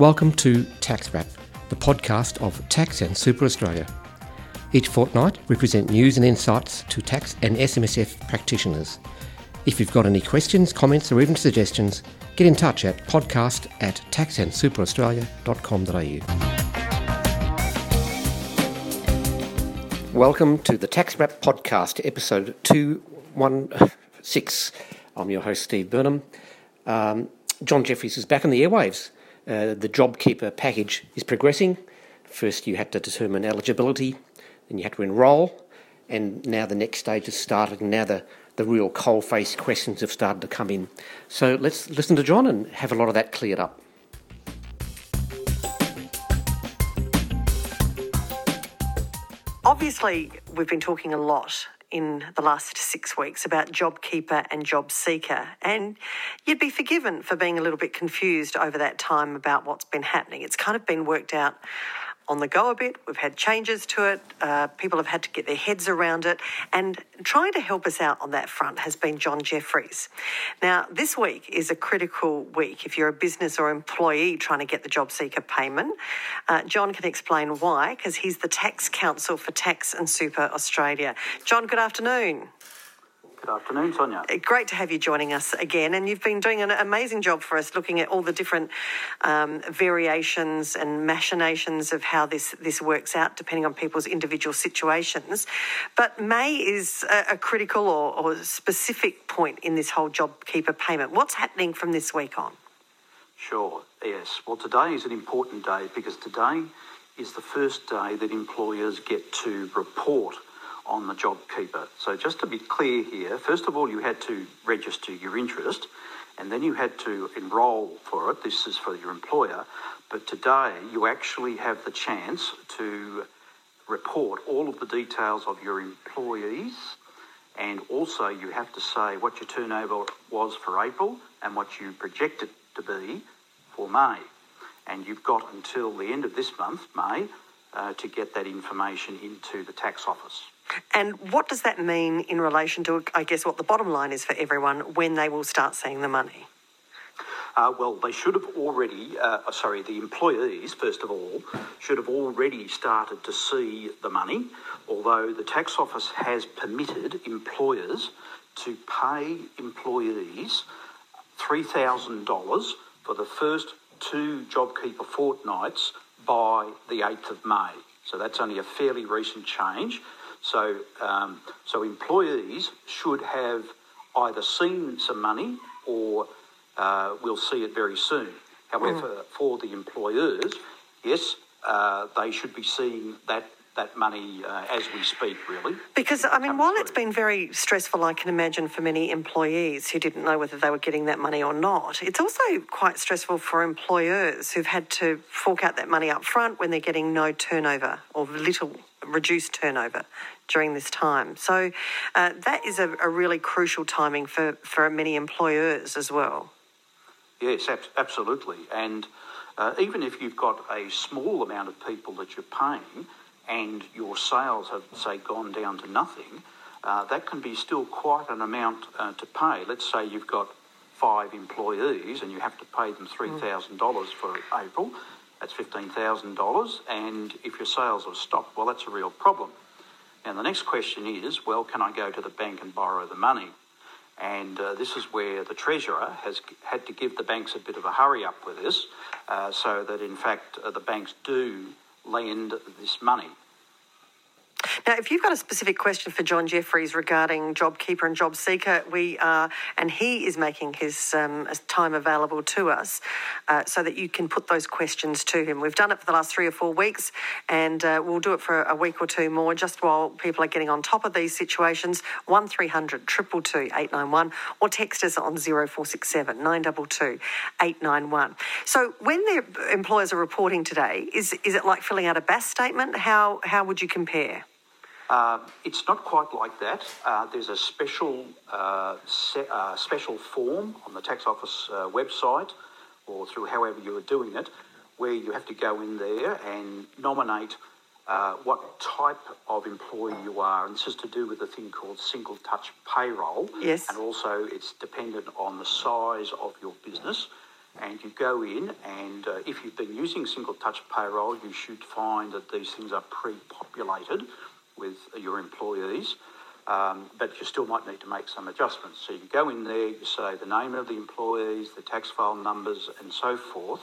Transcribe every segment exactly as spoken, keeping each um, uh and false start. Welcome to Tax Wrap, the podcast of Tax and Super Australia. Each fortnight, we present news and insights to tax and S M S F practitioners. If you've got any questions, comments or even suggestions, get in touch at podcast at tax and super australia dot com dot a u. Welcome to the Tax Wrap podcast, episode two sixteen. I'm your host, Steve Burnham. Um, John Jeffries is back on the airwaves. Uh, the JobKeeper package is progressing. First you had to determine eligibility, then you had to enrol, and now the next stage has started, and now the, the real coal-face questions have started to come in. So let's listen to John and have a lot of that cleared up. Obviously, we've been talking a lot in the last six weeks about JobKeeper and JobSeeker, and you'd be forgiven for being a little bit confused over that time about what's been happening. It's kind of been worked out on the go a bit. We've had changes to it. Uh, people have had to get their heads around it, and trying to help us out on that front has been John Jeffries. Now, this week is a critical week. If you're a business or employee trying to get the JobSeeker payment, uh, John can explain why, because he's the Tax Counsel for Tax and Super Australia. John, good afternoon. Good afternoon, Sonia. Great to have you joining us again, and you've been doing an amazing job for us looking at all the different um, variations and machinations of how this, this works out depending on people's individual situations. But May is a, a critical or, or specific point in this whole JobKeeper payment. What's happening from this week on? Sure, yes. Well, today is an important day because today is the first day that employers get to report on the JobKeeper. So just to be clear here, first of all, you had to register your interest and then you had to enrol for it. This is for your employer. But today you actually have the chance to report all of the details of your employees, and also you have to say what your turnover was for April and what you project it to be for May. And you've got until the end of this month, May, Uh, to get that information into the tax office. And what does that mean in relation to, I guess, what the bottom line is for everyone when they will start seeing the money? Uh, well, they should have already, uh, sorry, the employees, first of all, should have already started to see the money, although the tax office has permitted employers to pay employees three thousand dollars for the first two JobKeeper fortnights by the eighth of May. So that's only a fairly recent change. So um, so employees should have either seen some money or uh, will see it very soon. However, mm. for the employers, yes, uh, they should be seeing that that money uh, as we speak, really. Because, I mean, while through. It's been very stressful, I can imagine, for many employees who didn't know whether they were getting that money or not, it's also quite stressful for employers who've had to fork out that money up front when they're getting no turnover or little reduced turnover during this time. So uh, that is a, a really crucial timing for, for many employers as well. Yes, ab- absolutely. And uh, even if you've got a small amount of people that you're paying, and your sales have, say, gone down to nothing, uh, that can be still quite an amount uh, to pay. Let's say you've got five employees and you have to pay them three thousand dollars for April. That's fifteen thousand dollars. And if your sales have stopped, well, that's a real problem. Now, the next question is, well, can I go to the bank and borrow the money? And uh, this is where the Treasurer has had to give the banks a bit of a hurry up with this uh, so that, in fact, uh, the banks do lend this money. Now, if you've got a specific question for John Jeffries regarding JobKeeper and JobSeeker, we are, and he is making his um, time available to us uh, so that you can put those questions to him. We've done it for the last three or four weeks, and uh, we'll do it for a week or two more just while people are getting on top of these situations. one three hundred, two two two, eight nine one or text us on zero four six seven, nine two two, eight nine one. So when the employers are reporting today, is is it like filling out a B A S statement? How how would you compare? Uh, it's not quite like that. Uh, there's a special uh, se- uh, special form on the tax office uh, website, or through however you are doing it, where you have to go in there and nominate uh, what type of employee you are. And this is to do with a thing called Single Touch Payroll. Yes. And also it's dependent on the size of your business. and you go in, and uh, if you've been using Single Touch Payroll, you should find that these things are pre-populated with your employees, um, but you still might need to make some adjustments. So you go in there, you say the name of the employees, the tax file numbers, and so forth,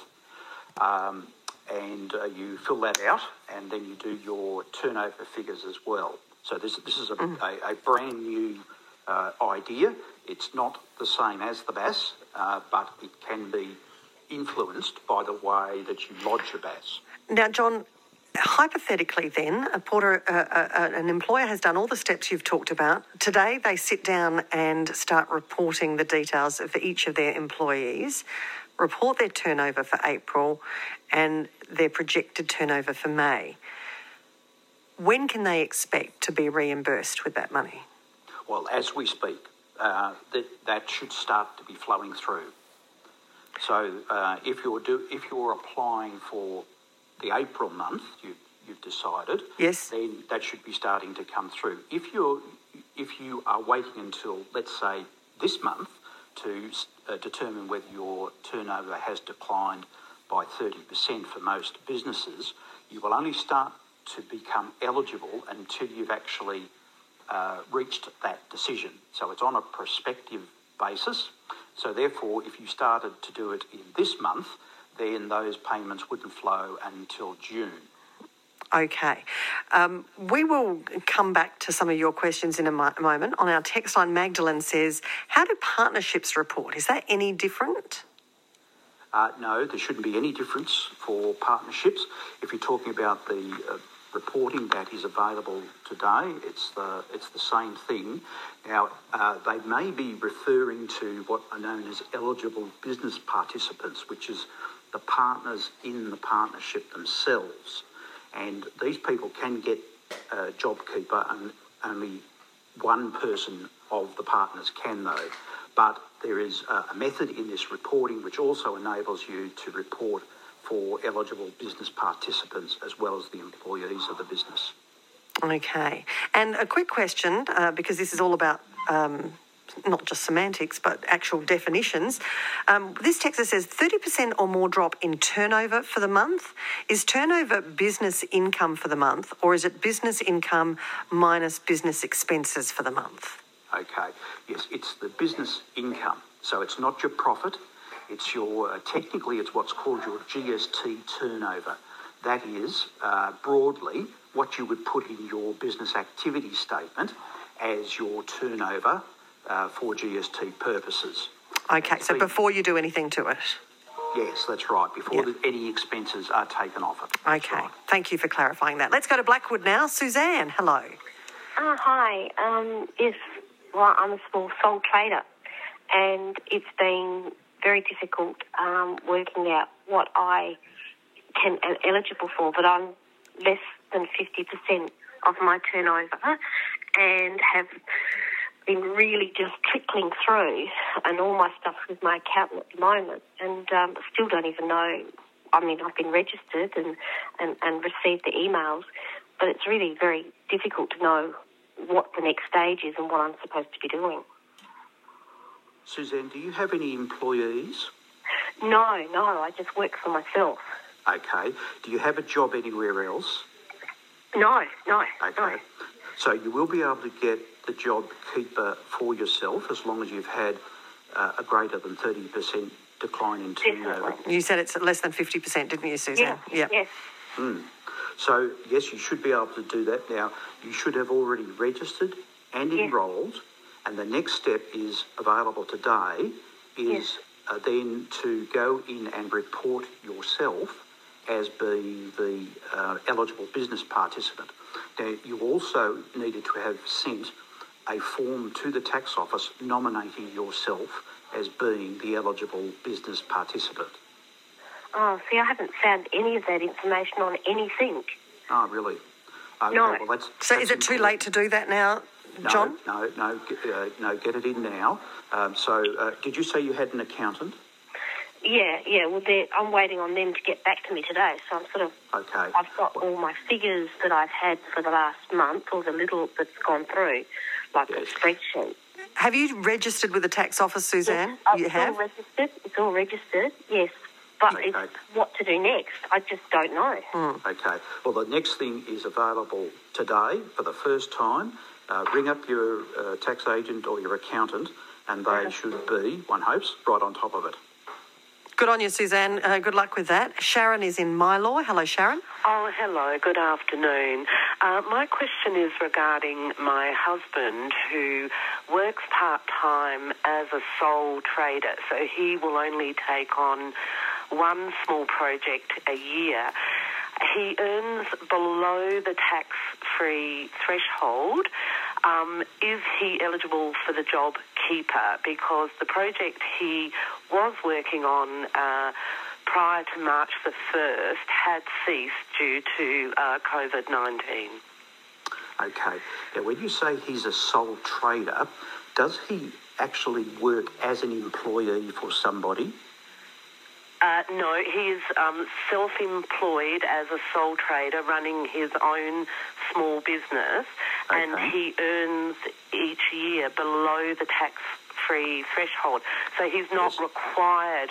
um, and uh, you fill that out, and then you do your turnover figures as well. So this, this is a, a, a brand new uh, idea. It's not the same as the B A S, uh, but it can be influenced by the way that you lodge a B A S. Now, John, hypothetically then, a porter, uh, uh, an employer has done all the steps you've talked about. Today they sit down and start reporting the details of each of their employees, report their turnover for April and their projected turnover for May. When can they expect to be reimbursed with that money? Well, as we speak, uh, that that should start to be flowing through. So uh, if you're do if you're applying for the April month, you you've decided, yes, then that should be starting to come through. If you're if you are waiting until, let's say, this month to uh, determine whether your turnover has declined by thirty percent for most businesses, you will only start to become eligible until you've actually uh, reached that decision. So it's on a prospective basis. So therefore, if you started to do it in this month, then those payments wouldn't flow until June. Okay. Um, we will come back to some of your questions in a mo- moment. On our text line, Magdalene says, how do partnerships report? Is that any different? Uh, no, there shouldn't be any difference for partnerships. If you're talking about the uh, reporting that is available today, it's the, it's the same thing. Now, uh, they may be referring to what are known as eligible business participants, which is the partners in the partnership themselves. And these people can get uh, JobKeeper, and only one person of the partners can, though. But there is a method in this reporting which also enables you to report for eligible business participants as well as the employees of the business. Okay. And a quick question, uh, because this is all about um, not just semantics but actual definitions. Um, this text says thirty percent or more drop in turnover for the month. Is turnover business income for the month, or is it business income minus business expenses for the month? Okay, yes, it's the business income. So it's not your profit. It's your, uh, technically, it's what's called your G S T turnover. That is, uh, broadly, what you would put in your business activity statement as your turnover uh, for G S T purposes. Okay, so before you do anything to it? Yes, that's right, before yep. the, any expenses are taken off it. That's okay, right. Thank you for clarifying that. Let's go to Blackwood now. Suzanne, hello. Uh, hi, um, yes. Well, I'm a small sole trader, and it's been very difficult um, working out what I can am eligible for, but I'm less than fifty percent of my turnover and have been really just trickling through, and all my stuff with my accountant at the moment, and um, still don't even know. I mean, I've been registered and, and, and received the emails, but it's really very difficult to know what the next stage is and what I'm supposed to be doing. Suzanne, do you have any employees? No, no, I just work for myself. Okay. Do you have a job anywhere else? No, no, okay. No. So you will be able to get the JobKeeper for yourself as long as you've had uh, a greater than thirty percent decline in turnover. You said it's less than fifty percent, didn't you, Suzanne? Yeah, yep. Yes. Mm. So, yes, you should be able to do that now. You should have already registered and yes. enrolled, and the next step is available today is yes. uh, then to go in and report yourself as being the uh, eligible business participant. Now, you also needed to have sent a form to the tax office nominating yourself as being the eligible business participant. Oh, see, I haven't found any of that information on anything. Oh, really? Okay, no. Well, that's, so that's is it too late to do that now, no, John? No, no, uh, no, get it in now. Um, so uh, did you say you had an accountant? Yeah, yeah, well, I'm waiting on them to get back to me today, so I'm sort of... Okay. I've got well, all my figures that I've had for the last month, or the little that's gone through, like yes. the spreadsheet. Have you registered with the tax office, Suzanne? Yes, I've you have? All registered. It's all registered, yes. But okay. It's what to do next, I just don't know. Mm. Okay. Well, the next thing is available today for the first time. Uh, ring up your uh, tax agent or your accountant and they yeah. should be, one hopes, right on top of it. Good on you, Suzanne. Uh, good luck with that. Sharon is in Mylor. Hello, Sharon. Oh, hello. Good afternoon. Uh, my question is regarding my husband who works part-time as a sole trader, so he will only take on one small project a year. He earns below the tax-free threshold. Um, is he eligible for the JobKeeper? Because the project he was working on uh, prior to March the first had ceased due to uh, COVID nineteen. Okay. Now, when you say he's a sole trader, does he actually work as an employee for somebody? Uh, no, he is um, self-employed as a sole trader running his own small business, okay. and he earns each year below the tax-free threshold. So he's not yes. required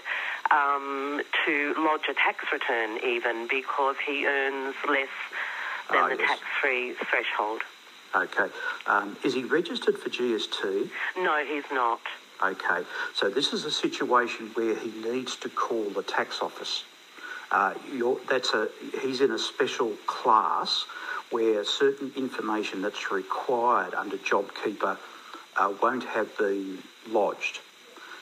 um, to lodge a tax return even because he earns less than oh, the yes. tax-free threshold. Okay. Um, is he registered for G S T? No, he's not. Okay, so this is a situation where he needs to call the tax office. Uh, you're, that's a he's in a special class where certain information that's required under JobKeeper uh, won't have been lodged.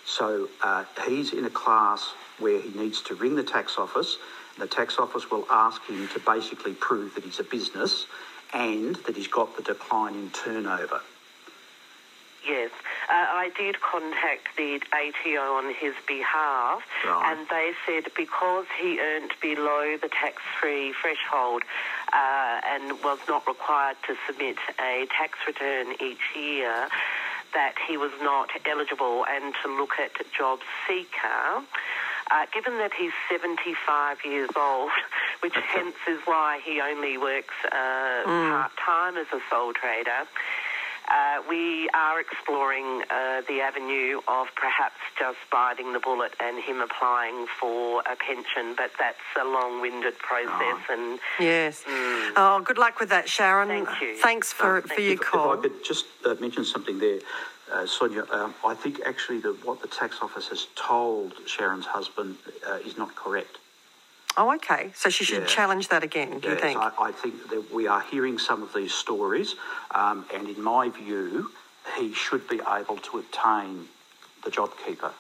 So uh, he's in a class where he needs to ring the tax office. The tax office will ask him to basically prove that he's a business and that he's got the decline in turnover. Yes, uh, I did contact the A T O on his behalf right. and they said because he earned below the tax-free threshold uh, and was not required to submit a tax return each year, that he was not eligible and to look at JobSeeker. Uh, given that he's seventy-five years old, which okay. hence is why he only works uh, mm. part-time as a sole trader, Uh, we are exploring uh, the avenue of perhaps just biting the bullet and him applying for a pension, but that's a long-winded process. Oh. And yes. Mm. Oh, good luck with that, Sharon. Thank you. Thanks for, uh, thank for your if, call. If I could just uh, mention something there, uh, Sonia, um, I think actually the, what the tax office has told Sharon's husband uh, is not correct. Oh, okay. So she should yeah. challenge that again, do yes, you think? I, I think that we are hearing some of these stories um, and in my view, he should be able to obtain the JobKeeper.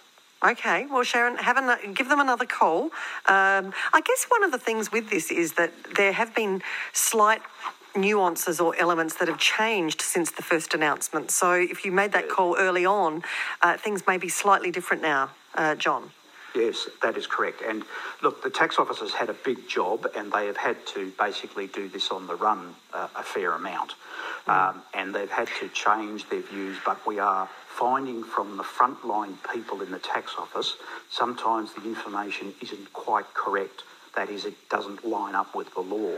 Okay. Well, Sharon, have an, give them another call. Um, I guess one of the things with this is that there have been slight nuances or elements that have changed since the first announcement. So if you made that yeah. call early on, uh, things may be slightly different now, uh, John. Yes, that is correct. And look, the tax office has had a big job and they have had to basically do this on the run uh, a fair amount. Mm. Um, and they've had to change their views, but we are finding from the frontline people in the tax office, sometimes the information isn't quite correct. That is, it doesn't line up with the law.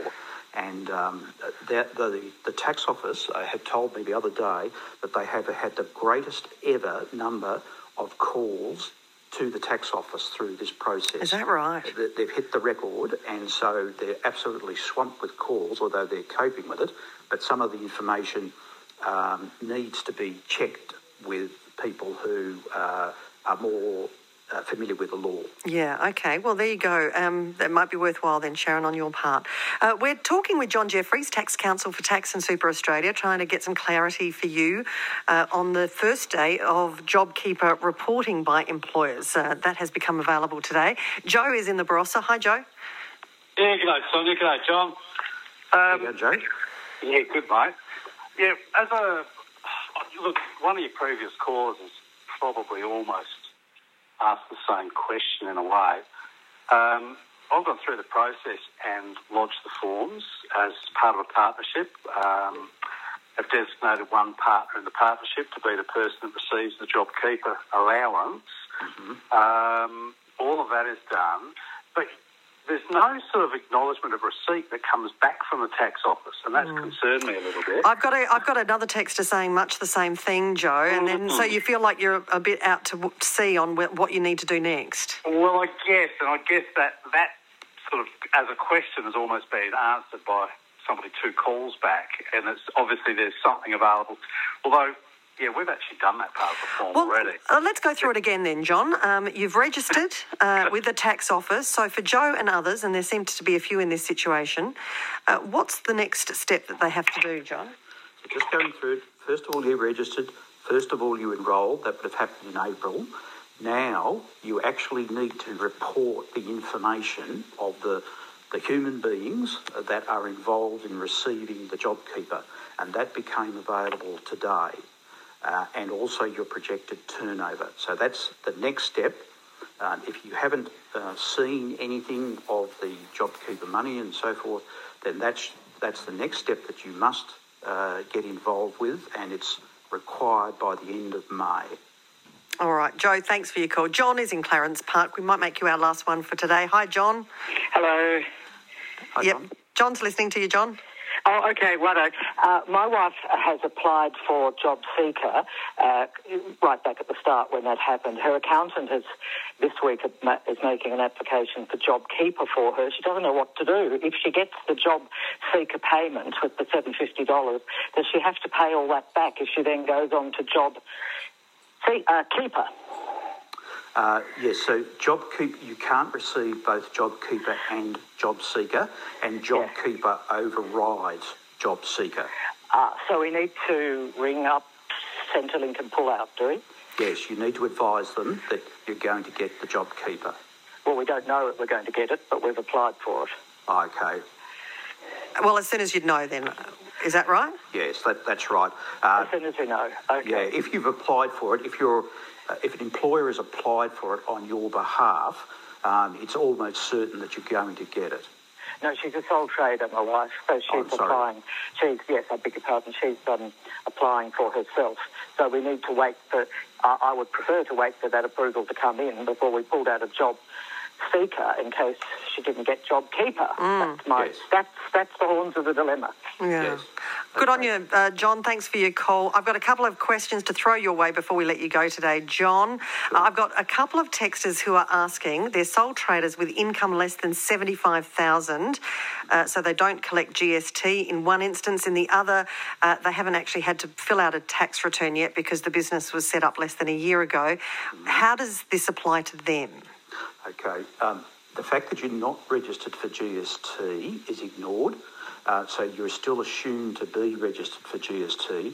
And um, the, the, the tax office uh, had told me the other day that they have had the greatest ever number of calls to the tax office through this process. Is that right? They've hit the record and so they're absolutely swamped with calls, although they're coping with it, but some of the information um, needs to be checked with people who uh, are more Uh, familiar with the law. Yeah, okay. Well, there you go. Um, that might be worthwhile then, Sharon, on your part. Uh, we're talking with John Jeffries, Tax Counsel for Tax and Super Australia, trying to get some clarity for you uh, on the first day of JobKeeper reporting by employers. Uh, that has become available today. Joe is in the Barossa. Hi, Joe. Yeah, g'day, Sonia. G'day, John. Um, you go, Joe. Yeah, good, mate. Yeah, as a... Look, one of your previous calls is probably almost ask the same question in a way. Um, I've gone through the process and lodged the forms as part of a partnership. Um, I've designated one partner in the partnership to be the person that receives the JobKeeper allowance. Mm-hmm. Um, all of that is done. But there's no sort of acknowledgement of receipt that comes back from the tax office, and that's mm. concerned me a little bit. I've got a, I've got another texter saying much the same thing, Joe, and then so you feel like you're a bit out to sea on what you need to do next. Well, I guess, and I guess that that sort of as a question has almost been answered by somebody two calls back, and it's obviously there's something available, although. Yeah, we've actually done that part of the form well, already. Uh, let's go through it again then, John. Um, you've registered uh, with the tax office. So for Joe and others, and there seem to be a few in this situation, uh, what's the next step that they have to do, John? So just going through, first of all, you registered. First of all, you enrolled. That would have happened in April. Now you actually need to report the information of the, the human beings that are involved in receiving the JobKeeper, and that became available today. Uh, and also your projected turnover. So that's the next step. Um, if you haven't uh, seen anything of the JobKeeper money and so forth, then that's that's the next step that you must uh, get involved with, and it's required by the end of May. All right, Joe, thanks for your call. John is in Clarence Park. We might make you our last one for today. Hi, John. Hello. Hi, yep. John. John's listening to you, John. Oh, okay, righto. Uh, my wife has applied for JobSeeker uh, right back at the start when that happened. Her accountant has this week is making an application for JobKeeper for her. She doesn't know what to do. If she gets the JobSeeker payment with the seven hundred fifty dollars, does she have to pay all that back if she then goes on to JobKeeper? Uh, yes, so JobKeeper, you can't receive both JobKeeper and JobSeeker, and JobKeeper yeah. overrides JobSeeker. Uh, so we need to ring up Centrelink and pull out, do we? Yes, you need to advise them that you're going to get the JobKeeper. Well, we don't know that we're going to get it, but we've applied for it. OK. Well, as soon as you'd know then, is that right? Yes, that, that's right. Uh, as soon as we know, OK. Yeah, if you've applied for it, if you're... Uh, if an employer has applied for it on your behalf, um, it's almost certain that you're going to get it. No, she's a sole trader, my wife, so she's oh, applying. She's yes, I beg your pardon. She's um, applying for herself. So we need to wait for. Uh, I would prefer to wait for that approval to come in before we pulled out a JobSeeker in case she didn't get JobKeeper. Mm. That's my. Yes. That's that's the horns of the dilemma. Yeah. Yes. Good on you, uh, John. Thanks for your call. I've got a couple of questions to throw your way before we let you go today, John. Sure. Uh, I've got a couple of texters who are asking. They're sole traders with income less than seventy-five thousand dollars, uh, so they don't collect G S T in one instance. In the other, uh, they haven't actually had to fill out a tax return yet because the business was set up less than a year ago. How does this apply to them? Okay. Um, the fact that you're not registered for G S T is ignored. Uh, so you're still assumed to be registered for G S T,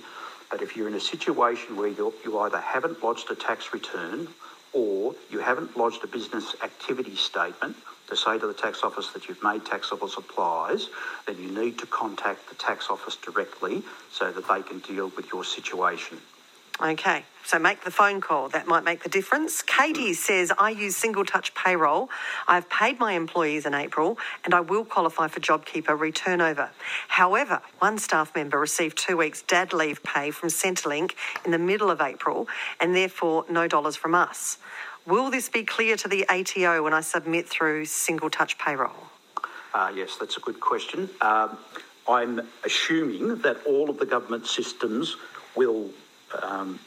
but if you're in a situation where you're, you either haven't lodged a tax return or you haven't lodged a business activity statement to say to the tax office that you've made taxable supplies, then you need to contact the tax office directly so that they can deal with your situation. Okay, so make the phone call. That might make the difference. Katie says, I use Single Touch Payroll. I've paid my employees in April and I will qualify for JobKeeper returnover. However, one staff member received two weeks dad leave pay from Centrelink in the middle of April and therefore no dollars from us. Will this be clear to the A T O when I submit through Single Touch Payroll? Uh, yes, that's a good question. Um, I'm assuming that all of the government systems will... Um,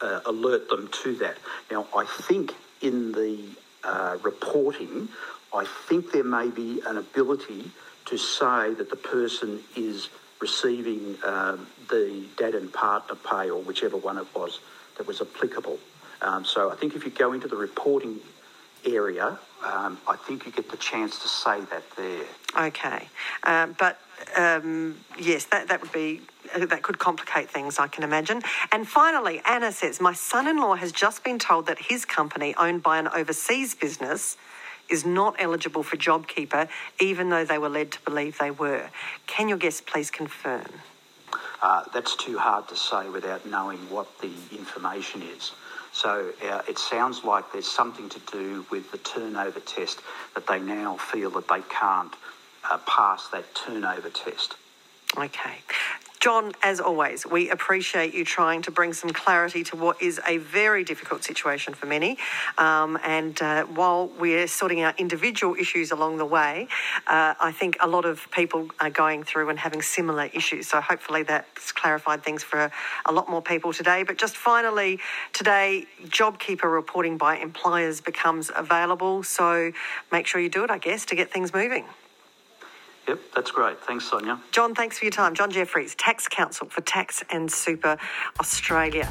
uh, alert them to that. Now, I think in the uh, reporting, I think there may be an ability to say that the person is receiving um, the dad and partner pay or whichever one it was that was applicable. Um, so I think if you go into the reporting area, um, I think you get the chance to say that there. Okay. Uh, but... Um, yes, that, that would be, that could complicate things, I can imagine. And finally, Anna says, my son-in-law has just been told that his company, owned by an overseas business, is not eligible for JobKeeper, even though they were led to believe they were. Can your guest please confirm? Uh, that's too hard to say without knowing what the information is. So uh, it sounds like there's something to do with the turnover test that they now feel that they can't Uh, pass that turnover test. Okay. John, as always, we appreciate you trying to bring some clarity to what is a very difficult situation for many. Um, and uh, while we're sorting out individual issues along the way, uh, I think a lot of people are going through and having similar issues. So hopefully that's clarified things for a lot more people today. But just finally, today, JobKeeper reporting by employers becomes available. So make sure you do it, I guess, to get things moving. Yep, that's great. Thanks, Sonia. John, thanks for your time. John Jeffries, Tax Counsel for Tax and Super Australia.